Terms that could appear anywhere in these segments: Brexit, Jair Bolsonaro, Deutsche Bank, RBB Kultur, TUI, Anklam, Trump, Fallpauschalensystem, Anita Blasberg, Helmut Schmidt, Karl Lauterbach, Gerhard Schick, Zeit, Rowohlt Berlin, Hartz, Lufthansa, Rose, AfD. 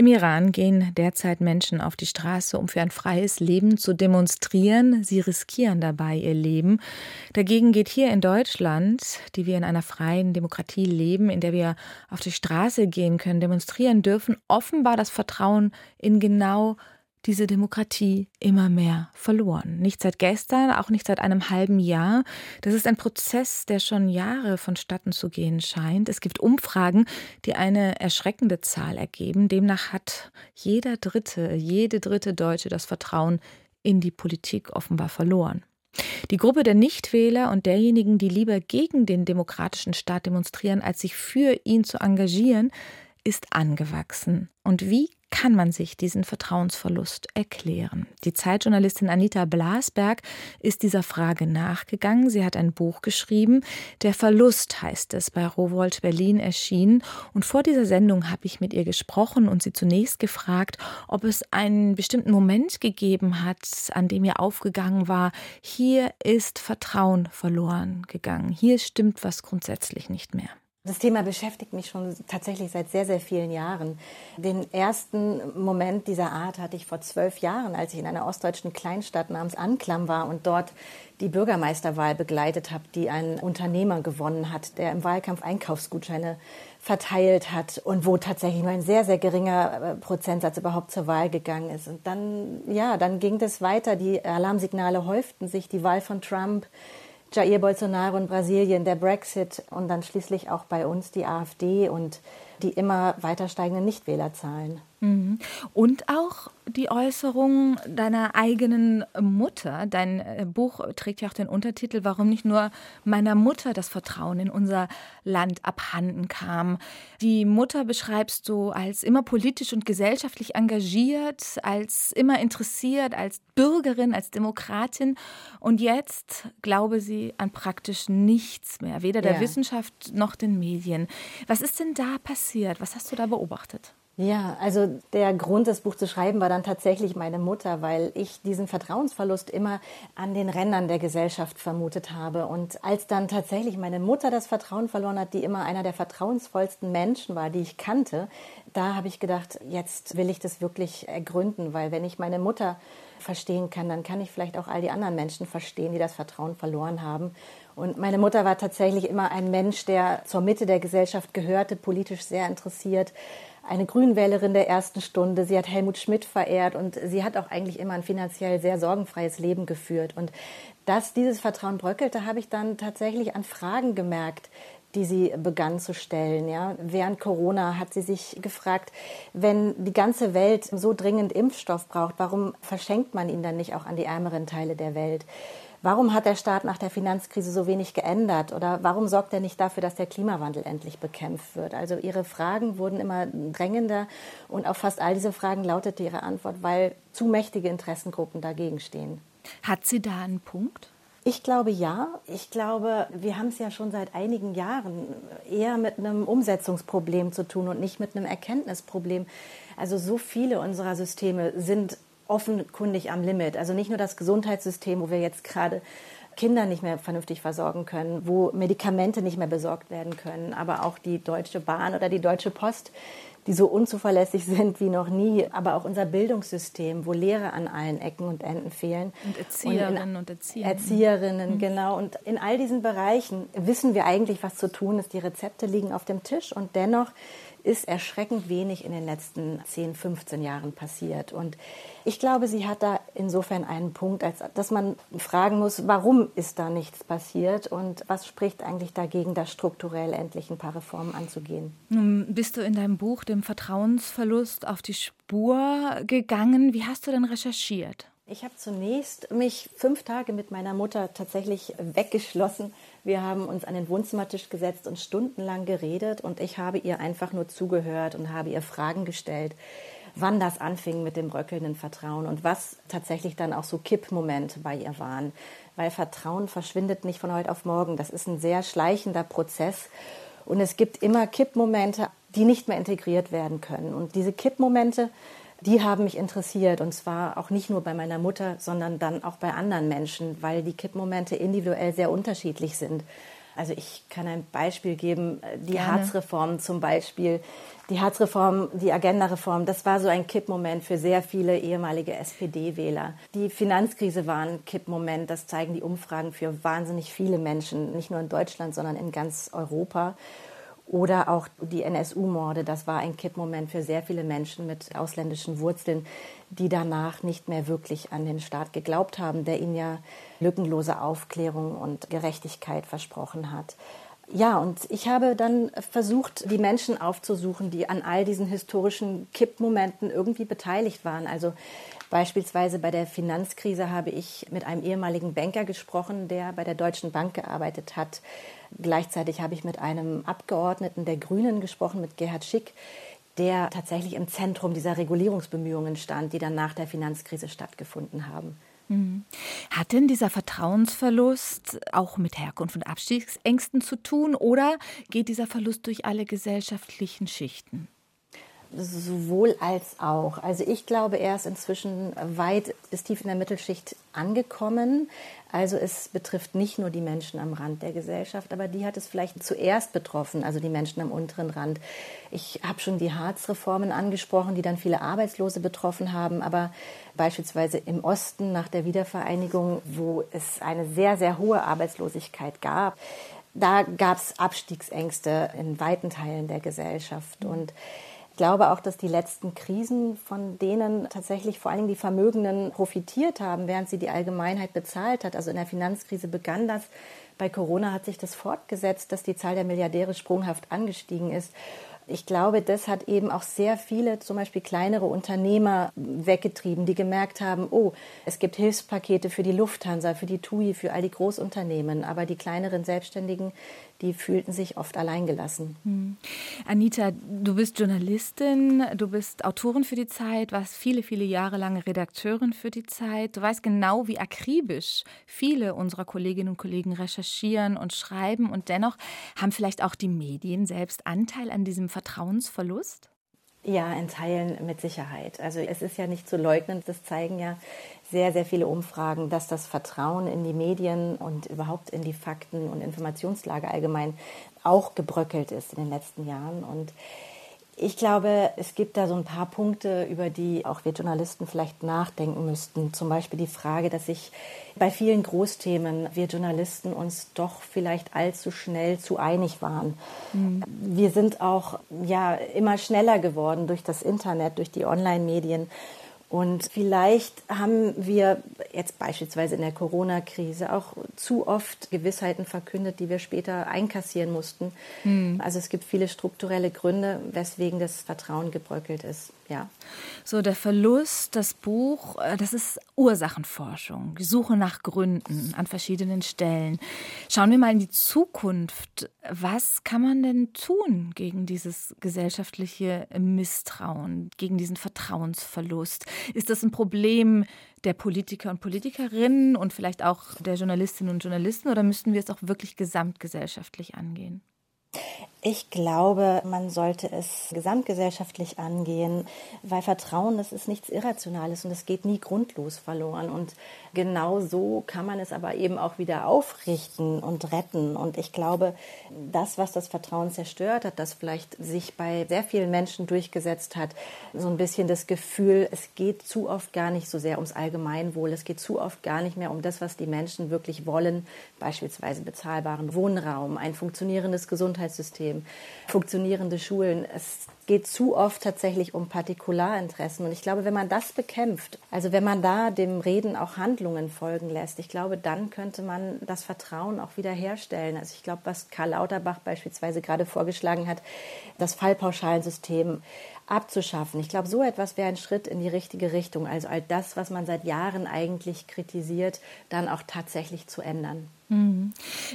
Im Iran gehen derzeit Menschen auf die Straße, um für ein freies Leben zu demonstrieren. Sie riskieren dabei ihr Leben. Dagegen geht hier in Deutschland, die wir in einer freien Demokratie leben, in der wir auf die Straße gehen können, demonstrieren dürfen, offenbar das Vertrauen in genau diese Demokratie immer mehr verloren. Nicht seit gestern, auch nicht seit einem halben Jahr. Das ist ein Prozess, der schon Jahre vonstatten zu gehen scheint. Es gibt Umfragen, die eine erschreckende Zahl ergeben. Demnach hat jede dritte Deutsche das Vertrauen in die Politik offenbar verloren. Die Gruppe der Nichtwähler und derjenigen, die lieber gegen den demokratischen Staat demonstrieren, als sich für ihn zu engagieren, ist angewachsen. Und wie kann man sich diesen Vertrauensverlust erklären? Die Zeitjournalistin Anita Blasberg ist dieser Frage nachgegangen. Sie hat ein Buch geschrieben, Der Verlust heißt es, bei Rowohlt Berlin erschienen. Und vor dieser Sendung habe ich mit ihr gesprochen und sie zunächst gefragt, ob es einen bestimmten Moment gegeben hat, an dem ihr aufgegangen war, hier ist Vertrauen verloren gegangen, hier stimmt was grundsätzlich nicht mehr. Das Thema beschäftigt mich schon tatsächlich seit sehr, sehr vielen Jahren. Den ersten Moment dieser Art hatte ich vor 12 Jahren, als ich in einer ostdeutschen Kleinstadt namens Anklam war und dort die Bürgermeisterwahl begleitet habe, die ein Unternehmer gewonnen hat, der im Wahlkampf Einkaufsgutscheine verteilt hat und wo tatsächlich nur ein sehr, sehr geringer Prozentsatz überhaupt zur Wahl gegangen ist. Und dann ging das weiter. Die Alarmsignale häuften sich, die Wahl von Trump, Jair Bolsonaro in Brasilien, der Brexit und dann schließlich auch bei uns die AfD und die immer weiter steigenden Nichtwählerzahlen. Und auch die Äußerung deiner eigenen Mutter. Dein Buch trägt ja auch den Untertitel, warum nicht nur meiner Mutter das Vertrauen in unser Land abhanden kam. Die Mutter beschreibst du als immer politisch und gesellschaftlich engagiert, als immer interessiert, als Bürgerin, als Demokratin. Und jetzt glaube sie an praktisch nichts mehr, weder der Wissenschaft noch den Medien. Was ist denn da passiert? Was hast du da beobachtet? Ja, also der Grund, das Buch zu schreiben, war dann tatsächlich meine Mutter, weil ich diesen Vertrauensverlust immer an den Rändern der Gesellschaft vermutet habe. Und als dann tatsächlich meine Mutter das Vertrauen verloren hat, die immer einer der vertrauensvollsten Menschen war, die ich kannte, da habe ich gedacht, jetzt will ich das wirklich ergründen, weil wenn ich meine Mutter verstehen kann, dann kann ich vielleicht auch all die anderen Menschen verstehen, die das Vertrauen verloren haben. Und meine Mutter war tatsächlich immer ein Mensch, der zur Mitte der Gesellschaft gehörte, politisch sehr interessiert. Eine Grünwählerin der ersten Stunde, sie hat Helmut Schmidt verehrt und sie hat auch eigentlich immer ein finanziell sehr sorgenfreies Leben geführt. Und dass dieses Vertrauen bröckelte, habe ich dann tatsächlich an Fragen gemerkt, die sie begann zu stellen. Ja. Während Corona hat sie sich gefragt, wenn die ganze Welt so dringend Impfstoff braucht, warum verschenkt man ihn dann nicht auch an die ärmeren Teile der Welt? Warum hat der Staat nach der Finanzkrise so wenig geändert? Oder warum sorgt er nicht dafür, dass der Klimawandel endlich bekämpft wird? Also ihre Fragen wurden immer drängender und auf fast all diese Fragen lautete ihre Antwort, weil zu mächtige Interessengruppen dagegen stehen. Hat sie da einen Punkt? Ich glaube, ja. Ich glaube, wir haben es ja schon seit einigen Jahren eher mit einem Umsetzungsproblem zu tun und nicht mit einem Erkenntnisproblem. Also so viele unserer Systeme sind offenkundig am Limit. Also nicht nur das Gesundheitssystem, wo wir jetzt gerade Kinder nicht mehr vernünftig versorgen können, wo Medikamente nicht mehr besorgt werden können, aber auch die Deutsche Bahn oder die Deutsche Post, die so unzuverlässig sind wie noch nie, aber auch unser Bildungssystem, wo Lehrer an allen Ecken und Enden fehlen. Und Erzieherinnen und Erzieher. Erzieherinnen, genau. Und in all diesen Bereichen wissen wir eigentlich, was zu tun ist. Die Rezepte liegen auf dem Tisch und dennoch ist erschreckend wenig in den letzten 10, 15 Jahren passiert. Und ich glaube, sie hat da insofern einen Punkt, als dass man fragen muss, warum ist da nichts passiert und was spricht eigentlich dagegen, da strukturell endlich ein paar Reformen anzugehen. Nun bist du in deinem Buch dem Vertrauensverlust auf die Spur gegangen. Wie hast du denn recherchiert? Ich habe zunächst mich 5 Tage mit meiner Mutter tatsächlich weggeschlossen. Wir haben uns an den Wohnzimmertisch gesetzt und stundenlang geredet und ich habe ihr einfach nur zugehört und habe ihr Fragen gestellt, wann das anfing mit dem bröckelnden Vertrauen und was tatsächlich dann auch so Kippmomente bei ihr waren. Weil Vertrauen verschwindet nicht von heute auf morgen. Das ist ein sehr schleichender Prozess und es gibt immer Kippmomente, die nicht mehr integriert werden können. Und diese Kippmomente, die haben mich interessiert und zwar auch nicht nur bei meiner Mutter, sondern dann auch bei anderen Menschen, weil die Kippmomente individuell sehr unterschiedlich sind. Also ich kann ein Beispiel geben, die Gerne. Hartz-Reform zum Beispiel. Die Hartz-Reform, die Agenda-Reform, das war so ein Kippmoment für sehr viele ehemalige SPD-Wähler. Die Finanzkrise war ein Kippmoment, das zeigen die Umfragen für wahnsinnig viele Menschen, nicht nur in Deutschland, sondern in ganz Europa. Oder auch die NSU-Morde, das war ein Kippmoment für sehr viele Menschen mit ausländischen Wurzeln, die danach nicht mehr wirklich an den Staat geglaubt haben, der ihnen ja lückenlose Aufklärung und Gerechtigkeit versprochen hat. Ja, und ich habe dann versucht, die Menschen aufzusuchen, die an all diesen historischen Kippmomenten irgendwie beteiligt waren. Also beispielsweise bei der Finanzkrise habe ich mit einem ehemaligen Banker gesprochen, der bei der Deutschen Bank gearbeitet hat. Gleichzeitig habe ich mit einem Abgeordneten der Grünen gesprochen, mit Gerhard Schick, der tatsächlich im Zentrum dieser Regulierungsbemühungen stand, die dann nach der Finanzkrise stattgefunden haben. Hat denn dieser Vertrauensverlust auch mit Herkunft und Abstiegsängsten zu tun oder geht dieser Verlust durch alle gesellschaftlichen Schichten? Sowohl als auch. Also ich glaube, er ist inzwischen weit bis tief in der Mittelschicht angekommen. Also es betrifft nicht nur die Menschen am Rand der Gesellschaft, aber die hat es vielleicht zuerst betroffen, also die Menschen am unteren Rand. Ich habe schon die Hartz-Reformen angesprochen, die dann viele Arbeitslose betroffen haben, aber beispielsweise im Osten nach der Wiedervereinigung, wo es eine sehr, sehr hohe Arbeitslosigkeit gab, da gab es Abstiegsängste in weiten Teilen der Gesellschaft. Und ich glaube auch, dass die letzten Krisen, von denen tatsächlich vor allen Dingen die Vermögenden profitiert haben, während sie die Allgemeinheit bezahlt hat. Also in der Finanzkrise begann das. Bei Corona hat sich das fortgesetzt, dass die Zahl der Milliardäre sprunghaft angestiegen ist. Ich glaube, das hat eben auch sehr viele, zum Beispiel kleinere Unternehmer weggetrieben, die gemerkt haben, oh, es gibt Hilfspakete für die Lufthansa, für die TUI, für all die Großunternehmen. Aber die kleineren Selbstständigen, die fühlten sich oft alleingelassen. Anita, du bist Journalistin, du bist Autorin für die Zeit, warst viele, viele Jahre lang Redakteurin für die Zeit. Du weißt genau, wie akribisch viele unserer Kolleginnen und Kollegen recherchieren und schreiben. Und dennoch haben vielleicht auch die Medien selbst Anteil an diesem Vertrauensverlust? Ja, in Teilen mit Sicherheit. Also es ist ja nicht zu leugnen, das zeigen ja sehr, sehr viele Umfragen, dass das Vertrauen in die Medien und überhaupt in die Fakten- und Informationslage allgemein auch gebröckelt ist in den letzten Jahren. Und ich glaube, es gibt da so ein paar Punkte, über die auch wir Journalisten vielleicht nachdenken müssten. Zum Beispiel die Frage, dass sich bei vielen Großthemen wir Journalisten uns doch vielleicht allzu schnell zu einig waren. Mhm. Wir sind auch ja immer schneller geworden durch das Internet, durch die Online-Medien. Und vielleicht haben wir jetzt beispielsweise in der Corona-Krise auch zu oft Gewissheiten verkündet, die wir später einkassieren mussten. Mhm. Also es gibt viele strukturelle Gründe, weswegen das Vertrauen gebröckelt ist. Ja. So, der Verlust, das Buch, das ist Ursachenforschung, die Suche nach Gründen an verschiedenen Stellen. Schauen wir mal in die Zukunft. Was kann man denn tun gegen dieses gesellschaftliche Misstrauen, gegen diesen Vertrauensverlust? Ist das ein Problem der Politiker und Politikerinnen und vielleicht auch der Journalistinnen und Journalisten oder müssten wir es auch wirklich gesamtgesellschaftlich angehen? Ich glaube, man sollte es gesamtgesellschaftlich angehen, weil Vertrauen, das ist nichts Irrationales und das geht nie grundlos verloren. Und genau so kann man es aber eben auch wieder aufrichten und retten. Und ich glaube, das, was das Vertrauen zerstört hat, das vielleicht sich bei sehr vielen Menschen durchgesetzt hat, so ein bisschen das Gefühl, es geht zu oft gar nicht so sehr ums Allgemeinwohl, es geht zu oft gar nicht mehr um das, was die Menschen wirklich wollen, beispielsweise bezahlbaren Wohnraum, ein funktionierendes Gesundheitssystem, funktionierende Schulen. Es geht zu oft tatsächlich um Partikularinteressen. Und ich glaube, wenn man das bekämpft, also wenn man da dem Reden auch Handlungen folgen lässt, ich glaube, dann könnte man das Vertrauen auch wieder herstellen. Also ich glaube, was Karl Lauterbach beispielsweise gerade vorgeschlagen hat, das Fallpauschalensystem abzuschaffen. Ich glaube, so etwas wäre ein Schritt in die richtige Richtung. Also all das, was man seit Jahren eigentlich kritisiert, dann auch tatsächlich zu ändern.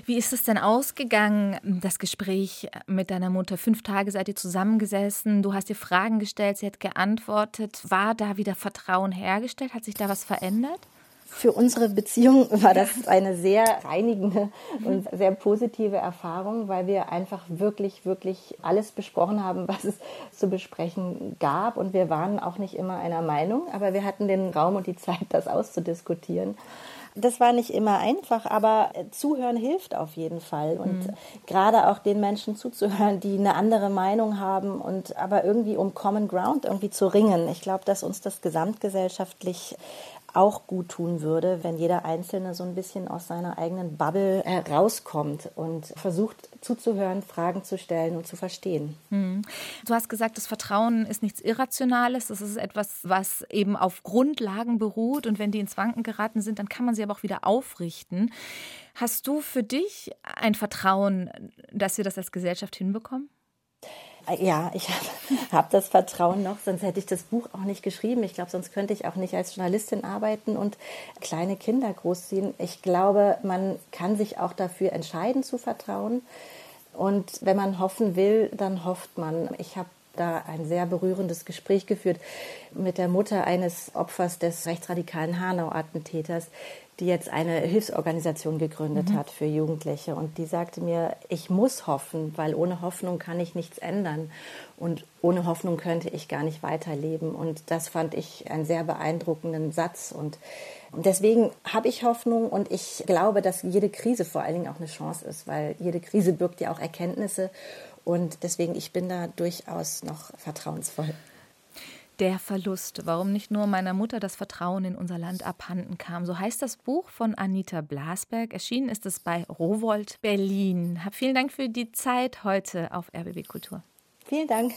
Wie ist es denn ausgegangen, das Gespräch mit deiner Mutter? 5 Tage seid ihr zusammengesessen, du hast ihr Fragen gestellt, sie hat geantwortet. War da wieder Vertrauen hergestellt? Hat sich da was verändert? Für unsere Beziehung war das eine sehr reinigende und sehr positive Erfahrung, weil wir einfach wirklich, wirklich alles besprochen haben, was es zu besprechen gab. Und wir waren auch nicht immer einer Meinung, aber wir hatten den Raum und die Zeit, das auszudiskutieren. Das war nicht immer einfach, aber zuhören hilft auf jeden Fall. Und gerade auch den Menschen zuzuhören, die eine andere Meinung haben und aber irgendwie um Common Ground irgendwie zu ringen. Ich glaube, dass uns das gesamtgesellschaftlich auch gut tun würde, wenn jeder Einzelne so ein bisschen aus seiner eigenen Bubble rauskommt und versucht zuzuhören, Fragen zu stellen und zu verstehen. Hm. Du hast gesagt, das Vertrauen ist nichts Irrationales. Das ist etwas, was eben auf Grundlagen beruht. Und wenn die ins Wanken geraten sind, dann kann man sie aber auch wieder aufrichten. Hast du für dich ein Vertrauen, dass wir das als Gesellschaft hinbekommen? Ja, ich hab das Vertrauen noch, sonst hätte ich das Buch auch nicht geschrieben. Ich glaube, sonst könnte ich auch nicht als Journalistin arbeiten und kleine Kinder großziehen. Ich glaube, man kann sich auch dafür entscheiden, zu vertrauen. Und wenn man hoffen will, dann hofft man. Ich habe da ein sehr berührendes Gespräch geführt mit der Mutter eines Opfers des rechtsradikalen Hanau-Attentäters, die jetzt eine Hilfsorganisation gegründet hat für Jugendliche. Und die sagte mir, ich muss hoffen, weil ohne Hoffnung kann ich nichts ändern. Und ohne Hoffnung könnte ich gar nicht weiterleben. Und das fand ich einen sehr beeindruckenden Satz. Und deswegen habe ich Hoffnung und ich glaube, dass jede Krise vor allen Dingen auch eine Chance ist, weil jede Krise birgt ja auch Erkenntnisse. Und deswegen, ich bin da durchaus noch vertrauensvoll. Der Verlust, warum nicht nur meiner Mutter das Vertrauen in unser Land abhanden kam. So heißt das Buch von Anita Blasberg. Erschienen ist es bei Rowohlt Berlin. Vielen Dank für die Zeit heute auf RBB Kultur. Vielen Dank.